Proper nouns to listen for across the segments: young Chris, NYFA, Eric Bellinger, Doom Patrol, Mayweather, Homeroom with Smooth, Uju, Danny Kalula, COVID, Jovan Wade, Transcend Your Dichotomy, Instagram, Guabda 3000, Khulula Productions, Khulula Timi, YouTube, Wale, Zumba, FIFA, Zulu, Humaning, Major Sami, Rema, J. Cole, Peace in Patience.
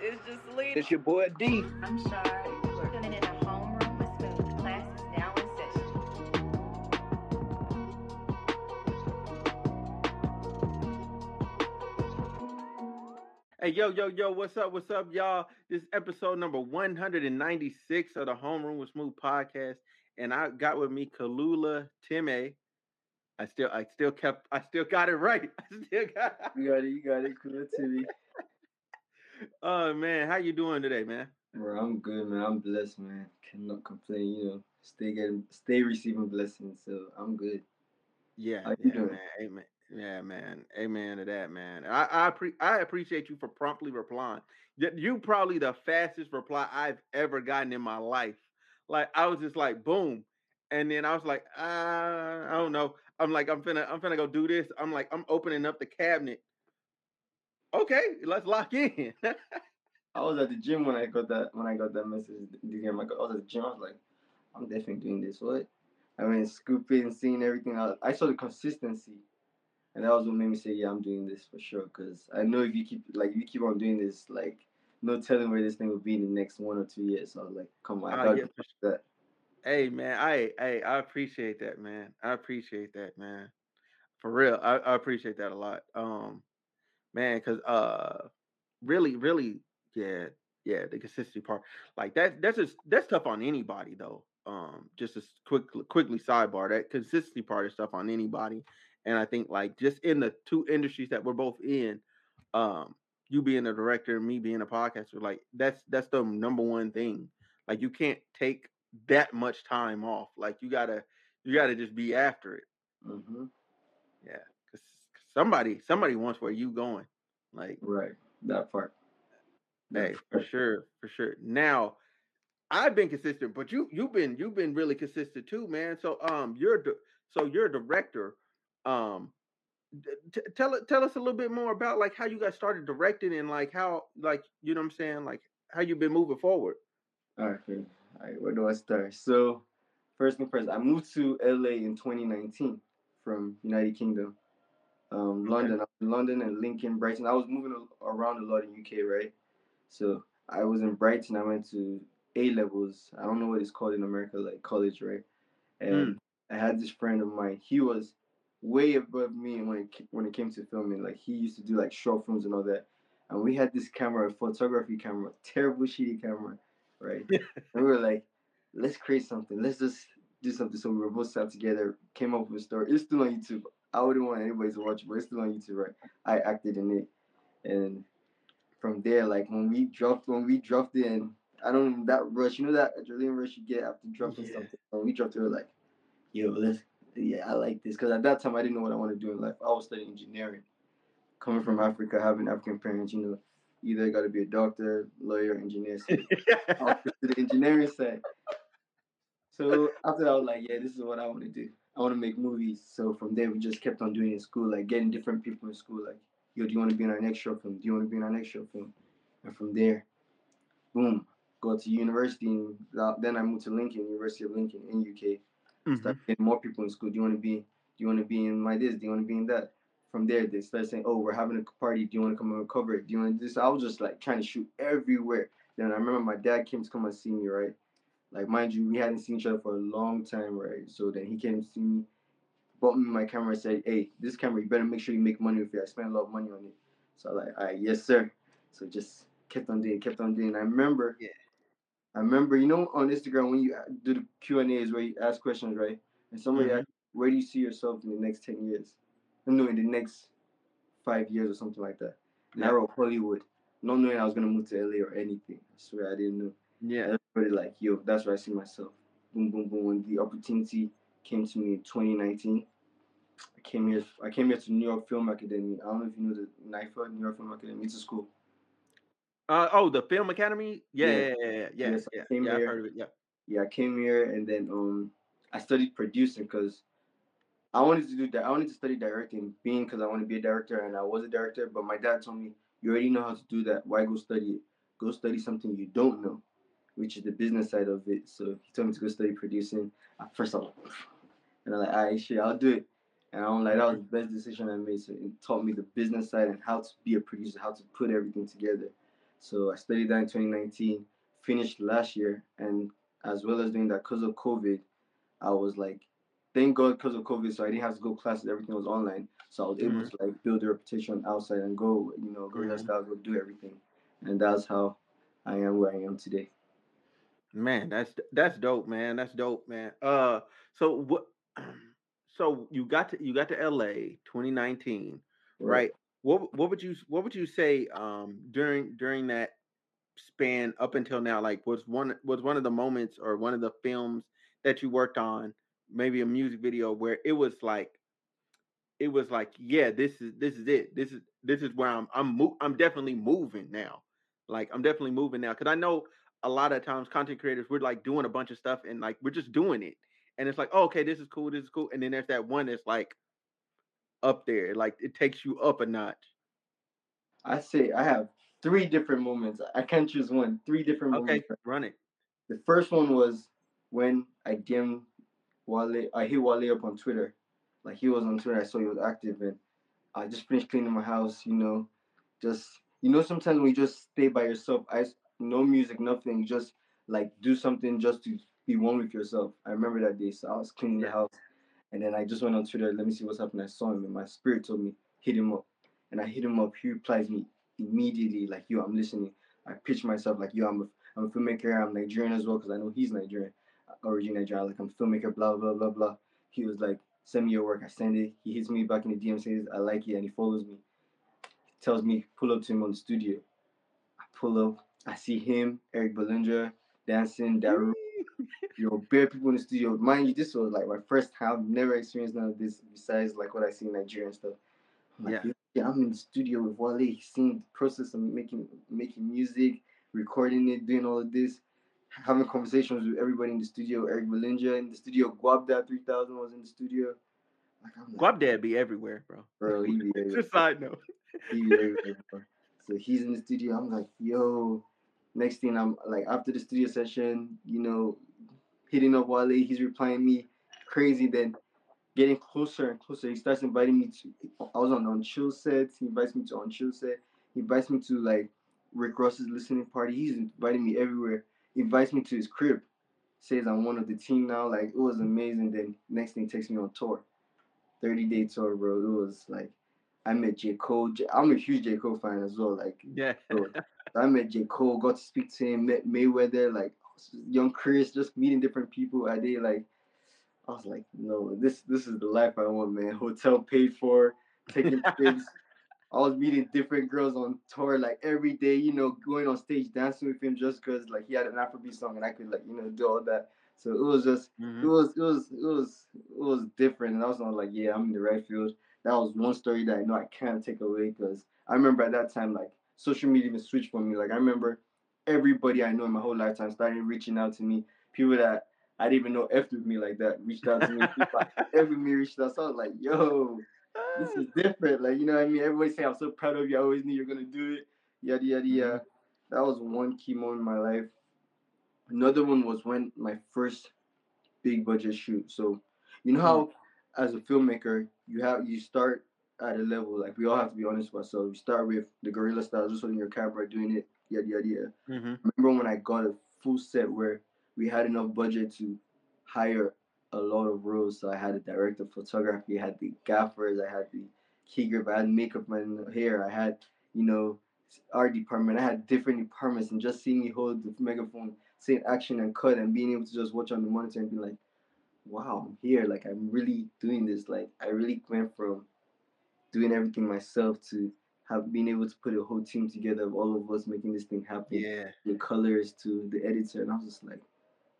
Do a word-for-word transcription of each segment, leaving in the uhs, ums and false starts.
It's just Lena. It's your boy D. I'm sorry. We're tuning in a homeroom with Smooth. Class is now in session. Hey, yo, yo, yo, what's up? What's up, y'all? This is episode number one hundred ninety-six of the Homeroom with Smooth podcast. And I got with me Khulula Timi. I still, I still kept, I still got it right. I still got it. You got it, you got it. Khulula Timi. Oh man, how you doing today, man? Bro, I'm good, man. I'm blessed, man. Cannot complain. You know, stay getting, stay receiving blessings. So I'm good. Yeah, how you yeah, doing? Man. Amen. Yeah, man. Amen to that, man. I, I, pre- I appreciate you for promptly replying. You probably the fastest reply I've ever gotten in my life. Like I was just like, boom. And then I was like, uh, I don't know. I'm like, I'm finna, I'm finna go do this. I'm like, I'm opening up the cabinet. Okay, let's lock in. I was at the gym when I got that when I got that message. The game I got, I was at the gym. I was like, I'm definitely doing this. What? I mean, scooping, seeing everything. I, I saw the consistency, and that was what made me say, yeah, I'm doing this for sure. Because I know if you keep like if you keep on doing this, like no telling where this thing will be in the next one or two years. So I was like, come on, I gotta do that. Hey man, I I I appreciate that, man. I appreciate that, man. For real, I, I appreciate that a lot. Um. Man, because uh, really, really, yeah, yeah, the consistency part, like that, that's just that's tough on anybody though. Um, just a quick, quickly sidebar, that consistency part is tough on anybody, and I think like just in the two industries that we're both in, um, you being a director, and me being a podcaster, like that's that's the number one thing. Like you can't take that much time off. Like you gotta, you gotta just be after it. Mm-hmm. Yeah. Somebody, somebody wants where you going, like right that part. Hey, for sure, for sure. Now, I've been consistent, but you, you've been, you've been really consistent too, man. So, um, you're so you're a director. Um, t- tell tell us a little bit more about like how you got started directing and like how like you know what I'm saying, like how you've been moving forward. All right, all right. Where do I start? So, first thing first, I moved to L A in twenty nineteen from United Kingdom. Um, London, okay. I was in London and Lincoln, Brighton. I was moving around a lot in U K, right? So I was in Brighton. I went to A levels. I don't know what it's called in America, like college, right? And mm. I had this friend of mine. He was way above me when it when it came to filming. Like he used to do like short films and all that. And we had this camera, a photography camera, terrible shitty camera, right? And we were like, let's create something. Let's just do something. So we were both sat together, came up with a story. It's still on YouTube. I wouldn't want anybody to watch it, but it's still on YouTube, right? I acted in it. And from there, like when we dropped, when we dropped in, I don't know that rush, you know that adrenaline rush you get after dropping yeah. something. When we dropped it, we were like, yo, let's yeah, I like this. Cause at that time I didn't know what I wanted to do in life. I was studying engineering. Coming from Africa, having African parents, you know, either gotta be a doctor, lawyer, engineer, so I was to the engineering side. So after that, I was like, yeah, this is what I want to do. I want to make movies. So from there, we just kept on doing it in school, like getting different people in school, like, yo, do you want to be in our next short film? Do you want to be in our next short film? And from there, boom, go to university. And then I moved to Lincoln, University of Lincoln in U K. Mm-hmm. Started getting more people in school. Do you want to be, do you want to be in my this? Do you want to be in that? From there, they started saying, oh, we're having a party. Do you want to come and cover it? Do you want to do this? I was just like trying to shoot everywhere. Then I remember my dad came to come and see me, right? Like, mind you, we hadn't seen each other for a long time, right? So then he came to see me, bought me my camera, said, hey, this camera, you better make sure you make money with it. I spent a lot of money on it. So I was like, all right, yes, sir. So just kept on doing, kept on doing. I remember, yeah. I remember, you know, on Instagram, when you do the Q and A's where you ask questions, right? And somebody mm-hmm. asked, where do you see yourself in the next ten years? No, in the next five years or something like that. And yeah. I wrote Hollywood, not knowing I was going to move to L A or anything. I swear I didn't know. Yeah. Everybody like, yo, that's where I see myself. Boom, boom, boom. When the opportunity came to me in twenty nineteen, I came here I came here to New York Film Academy. I don't know if you know the N Y F A, New York Film Academy. It's a school. Uh oh, the Film Academy? Yeah, yeah, yeah, yeah. yeah, yeah, so yeah, I, came yeah here. I heard of it, yeah. Yeah, I came here and then um I studied producing because I wanted to do that. I wanted to study directing, being because I want to be a director and I was a director, but my dad told me, you already know how to do that. Why go study it? Go study something you don't know, which is the business side of it. So he told me to go study producing. At first I was like, and I'm like, all right, shit, I'll do it. And I'm like, that was the best decision I made. So it taught me the business side and how to be a producer, how to put everything together. So I studied that in twenty nineteen, finished last year, and as well as doing that, because of COVID, I was like, thank God because of COVID, so I didn't have to go classes, everything was online. So I was able mm-hmm. to like build a reputation outside and go, you know, go mm-hmm. hairstyles, go do everything. And that's how I am where I am today. Man, that's that's dope, man. That's dope, man. Uh, so what? So you got to you got to L A twenty nineteen, right? right? What what would you what would you say um during during that span up until now? Like, was one was one of the moments or one of the films that you worked on, maybe a music video, where it was like, it was like, yeah, this is this is it. This is this is where I'm I'm mo- I'm definitely moving now. Like, I'm definitely moving now because I know. A lot of times content creators, we're like doing a bunch of stuff and like, we're just doing it. And it's like, oh, okay, this is cool. This is cool. And then there's that one that's like up there. Like it takes you up a notch. I say I have three different moments. I can't choose one. Three different okay, moments. Okay, run it. The first one was when I D M'd Wale. I hit Wale up on Twitter. Like he was on Twitter. I saw he was active and I just finished cleaning my house, you know, just, you know, sometimes when you just stay by yourself, I no music, nothing, just like do something just to be one with yourself. I remember that day, so I was cleaning the house and then I just went on Twitter, let me see what's happening. I saw him and my spirit told me, hit him up. And I hit him up, he replies me immediately, like, yo, I'm listening. I pitched myself like, yo, I'm a, I'm a filmmaker, I'm Nigerian as well, because I know he's Nigerian, originally Nigerian, like I'm a filmmaker, blah, blah, blah, blah. He was like, send me your work, I send it. He hits me back in the D M, says, I like it, and he follows me. He tells me, pull up to him on the studio. I pull up. I see him, Eric Bellinger, dancing, Daru, you know, bare people in the studio. Mind you, this was like my first time. I've never experienced none of this besides like what I see in Nigeria and stuff. Like, yeah. yeah, I'm in the studio with Wale. He's seeing the process of making making music, recording it, doing all of this, having conversations with everybody in the studio. Eric Bellinger in the studio, Guabda three thousand was in the studio. Like, I'm like, Guabda be everywhere, bro. Bro, he be everywhere. Just side note. He be everywhere, bro. So he's in the studio. I'm like, yo. Next thing I'm like after the studio session, you know, hitting up Wale, he's replying me crazy. Then getting closer and closer, he starts inviting me to. I was on on chill sets. He invites me to on chill set. He invites me to like Rick Ross's listening party. He's inviting me everywhere. He invites me to his crib. Says I'm one of the team now. Like it was amazing. Then next thing takes me on tour, thirty day tour, bro. It was like. I met J. Cole. J- I'm a huge J. Cole fan as well. Like, yeah, so I met J. Cole. Got to speak to him. Met Mayweather. Like, young Chris. Just meeting different people. I did like, I was like, no, this this is the life I want, man. Hotel paid for, taking trips. I was meeting different girls on tour, like every day. You know, going on stage dancing with him just because like he had an Afrobeat song and I could like you know do all that. So it was just mm-hmm. it was it was it was it was different. And I was on like, yeah, I'm in the right field. That was one story that I know I can't take away because I remember at that time, like, social media even switched for me. Like, I remember everybody I know in my whole lifetime started reaching out to me. People that I didn't even know effed with me like that reached out to me. People every me reached out. So I was like, yo, this is different. Like, you know what I mean? Everybody saying, I'm so proud of you. I always knew you were going to do it. Yada, yada, mm-hmm. yada. That was one key moment in my life. Another one was when my first big budget shoot. So, you know how... Mm-hmm. As a filmmaker, you have you start at a level, like we all have to be honest with ourselves. You start with the guerrilla style, just holding your camera, doing it, yada, yada, yada. Mm-hmm. Remember when I got a full set where we had enough budget to hire a lot of roles. So I had a director of photography, I had the gaffers, I had the key grip, I had makeup man hair, I had, you know, art department, I had different departments and just seeing me hold the megaphone, saying action and cut and being able to just watch on the monitor and be like, wow, I'm here, like, I'm really doing this, like, I really went from doing everything myself to have been able to put a whole team together of all of us making this thing happen, yeah. The colors to the editor, and I was just like,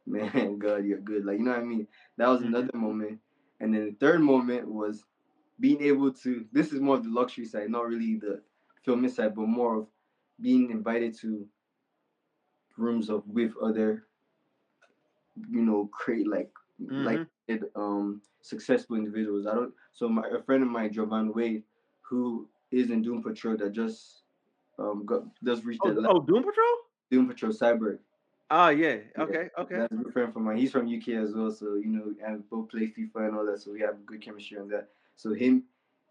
man, God, you're good, like, you know what I mean, that was another moment, and then the third moment was being able to, this is more of the luxury side, not really the filming side, but more of being invited to rooms of with other, you know, create, like, Mm-hmm. like it, um successful individuals. I don't so my a friend of mine, Jovan Wade, who is in Doom Patrol that just um got just reached oh, that oh Doom Patrol? Doom Patrol Cyborg. Oh yeah. Okay, yeah. okay. That's a good friend from mine. He's from U K as well, so you know, and both play FIFA and all that, so we have good chemistry on that. So him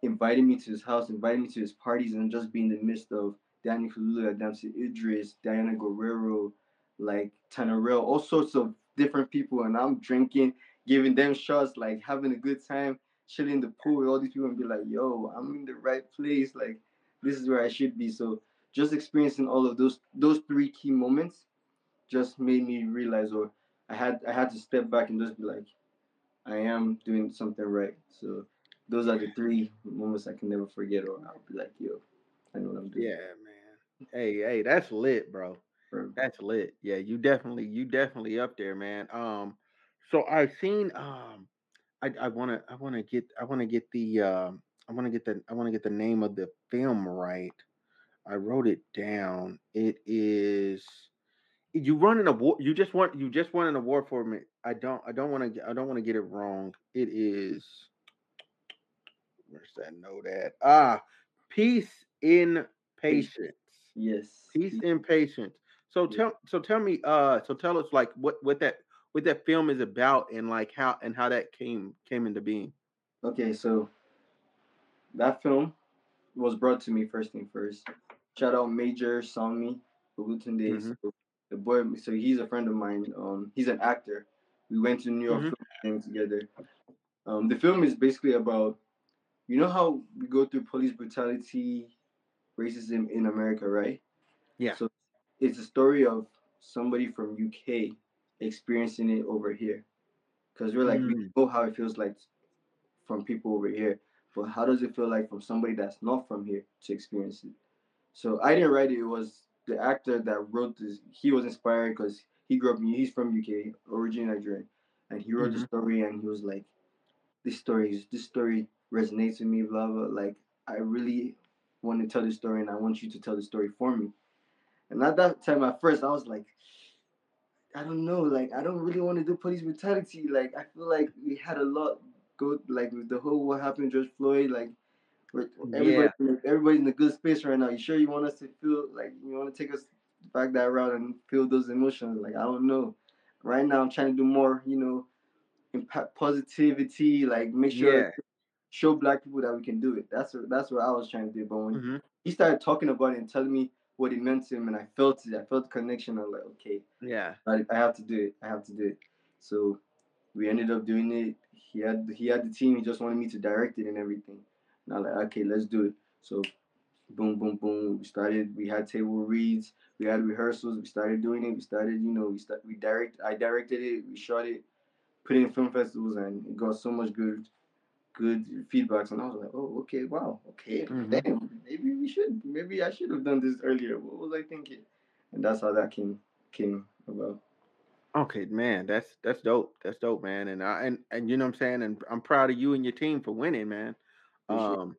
invited me to his house, invited me to his parties, and just be in the midst of Danny Kalula, Damson Idris, Diana Guerrero, like Tanarel, all sorts of different people, and I'm drinking, giving them shots, like having a good time, chilling in the pool with all these people, and be like, yo, I'm in the right place, like this is where I should be. So just experiencing all of those those three key moments just made me realize, or I had I had to step back and just be like, I am doing something right. So those are the three moments I can never forget, or I'll be like, yo, I know what I'm doing. Yeah, man. Hey, hey, that's lit, bro. Perfect. That's lit. Yeah, you definitely, you definitely up there, man. Um, so I've seen. Um, I I wanna I wanna get I wanna get the um I wanna get the I wanna get the name of the film right. I wrote it down. It is. You run an award. You just want. You just won an award for me. I don't. I don't want to. I don't want to get it wrong. It is. Where's that note at? Ah, Peace in Patience. Yes. Peace in Patience. So yes. tell. So tell me. Uh. So tell us like what what that what that film is about, and like how and how that came came into being. Okay, so that film was brought to me first thing first. Shout out Major Sami. Mm-hmm. So the boy, so he's a friend of mine. Um, he's an actor. We went to New York mm-hmm. film together. Um, the film is basically about, you know how we go through police brutality, racism in America, right? Yeah. So it's a story of somebody from U K experiencing it over here, because we're like, mm. we know how it feels like from people over here, but how does it feel like from somebody that's not from here to experience it? So I didn't write it. It was the actor that wrote this. He was inspired because he grew up, he's from U K, originally Nigerian, and he wrote mm-hmm. the story, and he was like, this story, this story resonates with me, blah, blah, like, I really want to tell this story, and I want you to tell the story for me. And at that time, at first, I was like, I don't know, like, I don't really want to do police brutality, like, I feel like we had a lot go, like, with the whole what happened to George Floyd, like, everybody, yeah. everybody's in a good space right now. You sure you want us to feel like you want to take us back that route and feel those emotions? Like, I don't know. Right now, I'm trying to do more, you know, impact positivity. Like, make sure yeah. show black people that we can do it. That's what, that's what I was trying to do. But when mm-hmm. he started talking about it and telling me what it meant to him, and I felt it, I felt the connection. I'm like, okay, yeah, I, I have to do it. I have to do it. So we ended up doing it. He had he had the team. He just wanted me to direct it and everything. And I was like, okay, let's do it. So boom, boom, boom. We started, we had table reads, we had rehearsals, we started doing it, we started, you know, we start, we direct I directed it, we shot it, put it in film festivals, and it got so much good good feedbacks. And I was like, oh, okay, wow, okay, mm-hmm. damn, maybe we should, maybe I should have done this earlier. What was I thinking? And that's how that came came about. Okay, man, that's that's dope. That's dope, man. And I and, and you know what I'm saying, and I'm proud of you and your team for winning, man. Um,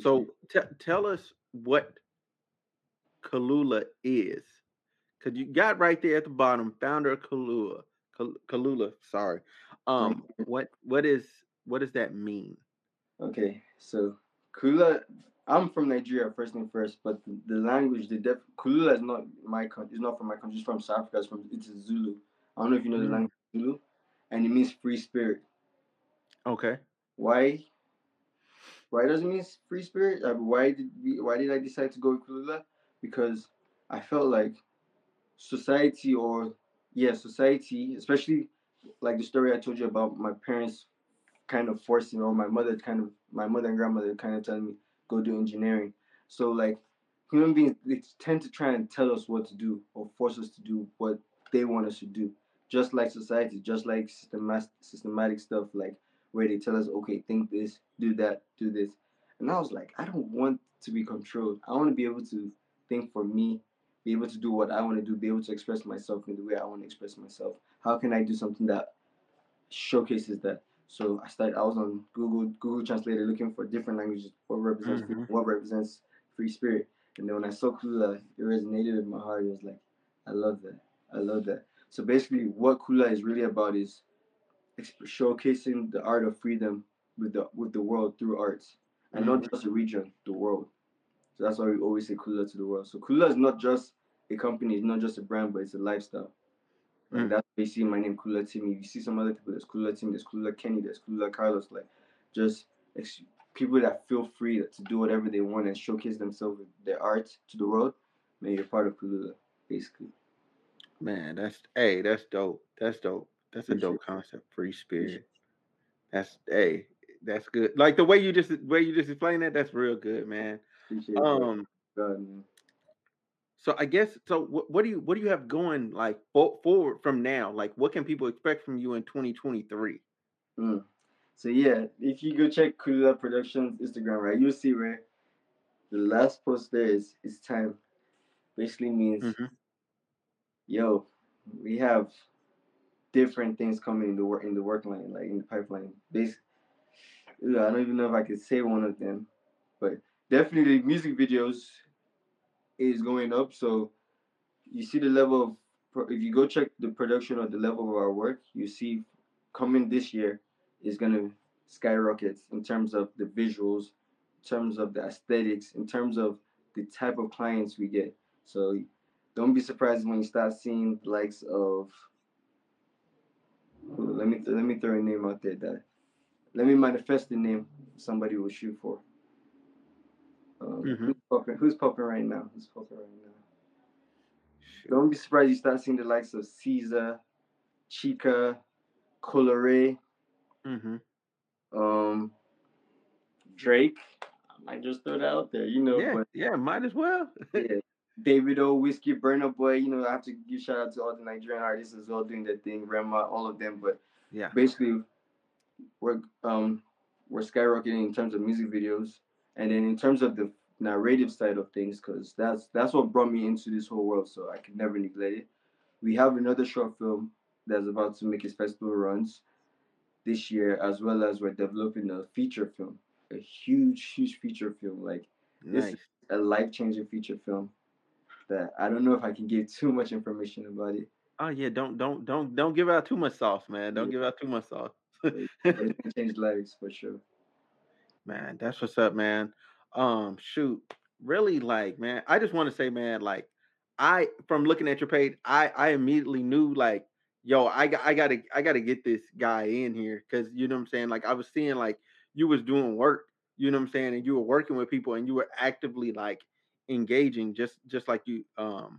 so t- tell us what Khulula is, because you got right there at the bottom, founder of Khulula, Khul- Khulula, sorry. Um, what, what is, what does that mean? Okay. So Khulula, I'm from Nigeria first and first, but the, the language, the def- Khulula is not my country. It's not from my country. It's from South Africa. It's from, it's Zulu. I don't know if you know mm-hmm. the language Zulu, and it means free spirit. Okay. Why? Why does it mean free spirit? Like, why did we, why did I decide to go with Khulula? Because I felt like society, or yeah, society, especially like the story I told you about my parents kind of forcing, or my mother kind of my mother and grandmother kind of telling me go do engineering. So like human beings, they tend to try and tell us what to do, or force us to do what they want us to do. Just like society, just like systematic systematic stuff, like where they tell us, okay, think this, do that, do this. And I was like, I don't want to be controlled. I want to be able to think for me, be able to do what I want to do, be able to express myself in the way I want to express myself. How can I do something that showcases that? So I started, I was on Google, Google Translator looking for different languages, what represents mm-hmm. what represents free spirit. And then when I saw Khulula, it resonated with my heart. It was like, I love that. I love that. So basically what Khulula is really about is showcasing the art of freedom with the with the world through arts, and mm-hmm. not just a region, the world. So that's why we always say Khulula to the world. So Khulula is not just a company, it's not just a brand, but it's a lifestyle. Mm-hmm. And that's why you see my name, Khulula Timi. You see some other people, there's Khulula Timi, there's Khulula Kenny, there's Khulula Carlos. Like, just ex- people that feel free to do whatever they want and showcase themselves with their art to the world, man, you're part of Khulula, basically. Man, that's, hey, that's dope. That's dope. That's free a dope spirit. concept. Free spirit. That's, hey, that's good. Like the way you just, way you just explained that, that's real good, man. Appreciate um, it. God, man. So I guess, so what, what do you, what do you have going like forward from now? Like, what can people expect from you in twenty twenty-three? Mm. So yeah, if you go check Khulula Productions Instagram, right, you'll see where the last post there is, is time. Basically means, mm-hmm. yo, we have different things coming in the work in the work line, like in the pipeline. Basically, I don't even know if I could say one of them, but definitely music videos is going up. So you see the level of, if you go check the production or the level of our work, you see coming this year is going to skyrocket in terms of the visuals, in terms of the aesthetics, in terms of the type of clients we get. So don't be surprised when you start seeing the likes of, ooh, let me th let me throw a name out there that, let me manifest the name somebody will shoot for. Um, mm-hmm. Who's popping? Who's popping right now? Who's popping right now? Sure. Don't be surprised you start seeing the likes of Caesar, Chica, Colore, mm-hmm. um, Drake. I might just throw that out there, you know. Yeah, but, yeah, might as well. Yeah. David O, Whiskey, Burna Boy, you know, I have to give shout out to all the Nigerian artists as well doing their thing, Rema, all of them. But yeah, basically, we're um we're skyrocketing in terms of music videos, and then in terms of the narrative side of things, because that's that's what brought me into this whole world. So I could never neglect it. We have another short film that's about to make its festival runs this year, as well as we're developing a feature film, a huge, huge feature film. Like nice. This is a life-changing feature film. That I don't know if I can give too much information about it. Oh yeah, don't don't don't don't give out too much sauce, man. Don't yeah. give out too much sauce. It, it changed lives for sure. Man, that's what's up, man. Um, shoot, really, like, man, I just want to say, man, like, I from looking at your page, I I immediately knew, like, yo, I got I gotta I gotta get this guy in here, because you know what I'm saying. Like, I was seeing like you was doing work, you know what I'm saying, and you were working with people, and you were actively like engaging, just just like you um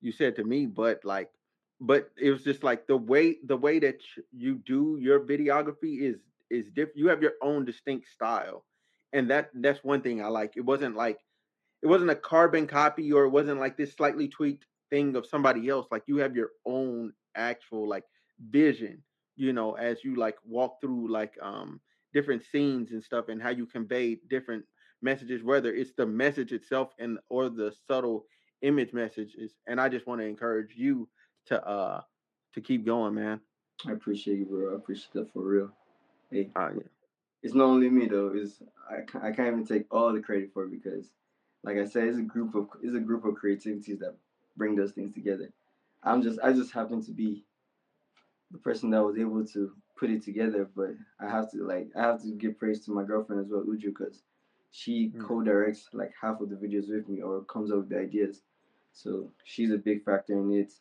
you said to me. But like but it was just like the way the way that you do your videography is is different. You have your own distinct style, and that that's one thing I like. It wasn't like it wasn't a carbon copy, or it wasn't like this slightly tweaked thing of somebody else. Like, you have your own actual like vision, you know, as you like walk through like um different scenes and stuff, and how you convey different messages, whether it's the message itself and or the subtle image messages. And I just want to encourage you to uh to keep going, man. I appreciate you, bro. I appreciate that for real. Hey, uh, yeah. It's not only me though. Is I I can't even take all the credit for it, because, like I said, it's a group of it's a group of creativities that bring those things together. I'm just I just happen to be the person that was able to put it together, but I have to like I have to give praise to my girlfriend as well, Uju, because she mm. co-directs like half of the videos with me, or comes up with the ideas. So she's a big factor in it.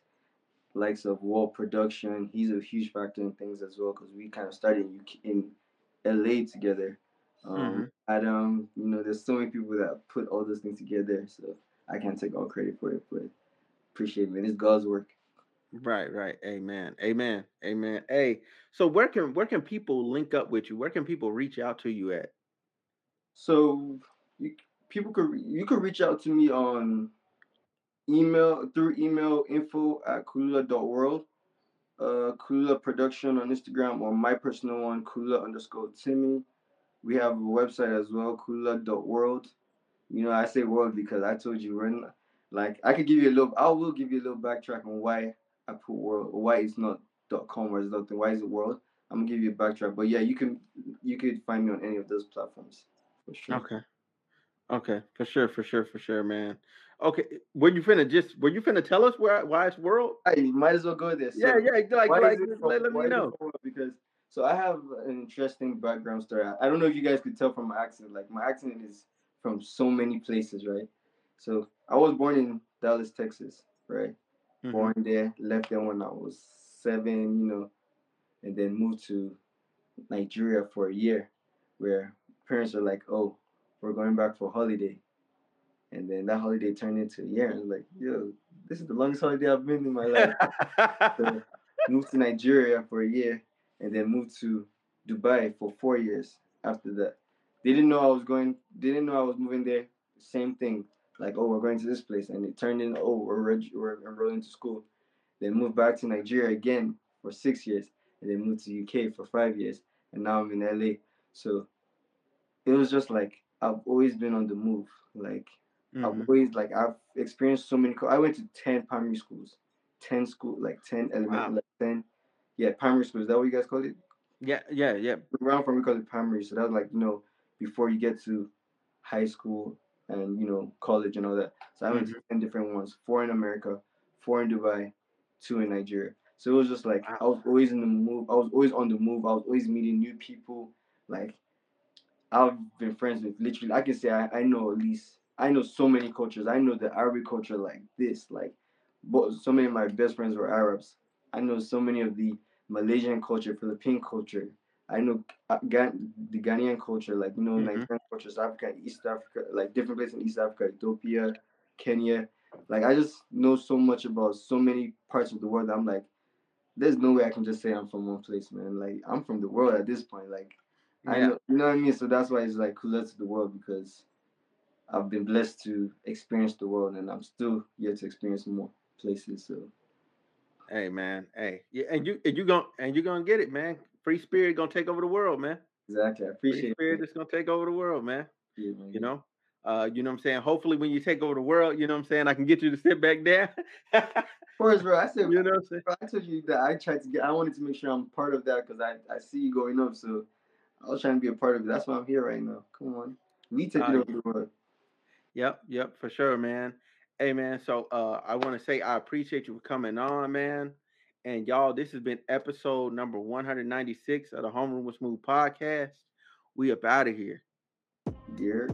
Likes of Wall Production, he's a huge factor in things as well, because we kind of started in L A together. Um, mm. Adam, you know, there's so many people that put all those things together. So I can't take all credit for it, but appreciate it, man. It's God's work. Right, right. Amen. Amen. Amen. Hey, so where can where can people link up with you? Where can people reach out to you at? So you, people could you could reach out to me on email through email info at khulula dot world, uh, Khulula Production on Instagram, or my personal one, Khulula underscore Timi. We have a website as well, khulula dot world. You know, I say world because I told you we're not, like I could give you a little. I will give you a little backtrack on why I put world, or why it's not .com or it's not, why is it world. I'm gonna give you a backtrack, but yeah, you can you could find me on any of those platforms. For sure. Okay, okay, for sure, for sure, for sure, man. Okay, were you finna just were you finna tell us where why it's world? I might as well go there. So yeah, yeah, like, like let, let me know, because so I have an interesting background story. I don't know if you guys could tell from my accent. Like, my accent is from so many places, right? So I was born in Dallas, Texas, right? Mm-hmm. Born there, left there when I was seven, you know, and then moved to Nigeria for a year, where parents were like, oh, we're going back for holiday. And then that holiday turned into a year. And like, yo, this is the longest holiday I've been in my life. So moved to Nigeria for a year and then moved to Dubai for four years after that. They didn't know I was going, they didn't know I was moving there. Same thing. Like, oh, we're going to this place. And it turned in, oh, we're, reg- we're enrolling to school. Then moved back to Nigeria again for six years. And then moved to U K for five years. And now I'm in L A. So it was just like, I've always been on the move. Like, mm-hmm. I've always, like, I've experienced so many, co- I went to ten primary schools. ten school, like ten elementary, wow. like ten, yeah, primary schools. Is that what you guys call it? Yeah, yeah, yeah. Around from we call it primary. So that was like, you know, before you get to high school and, you know, college and all that. So I went mm-hmm. to ten different ones, four in America, four in Dubai, two in Nigeria. So it was just like, wow. I was always in the move. I was always on the move. I was always meeting new people. Like, I've been friends with literally, I can say I, I know at least, I know so many cultures. I know the Arabic culture like this. Like, but so many of my best friends were Arabs. I know so many of the Malaysian culture, Philippine culture. I know uh, Gan- the Ghanaian culture, like, you know, mm-hmm. Nigerian culture, South Africa, East Africa, like different places in East Africa, Ethiopia, Kenya. Like, I just know so much about so many parts of the world that I'm like, there's no way I can just say I'm from one place, man. Like, I'm from the world at this point. Like, yeah. I know, you know what I mean? So that's why it's like Khulula to the world, because I've been blessed to experience the world and I'm still yet to experience more places. So, hey, man, hey, yeah, and you and you going and you're gonna get it, man. Free spirit gonna take over the world, man. Exactly, I appreciate Free spirit is gonna take over the world, man. Yeah, man. You know, uh, you know what I'm saying. Hopefully, when you take over the world, you know what I'm saying, I can get you to sit back down. First, bro, I said, you know, what I'm saying? Bro, I told you that I tried to get. I wanted to make sure I'm part of that because I I see you going up, so I was trying to be a part of it. That's why I'm here right now. Come on, we take uh, it over the world. Yep, yep, for sure, man. Hey, man, so uh, I want to say I appreciate you for coming on, man. And, y'all, this has been episode number one ninety-six of the Homeroom with Smooth podcast. We up out of here. Yeah.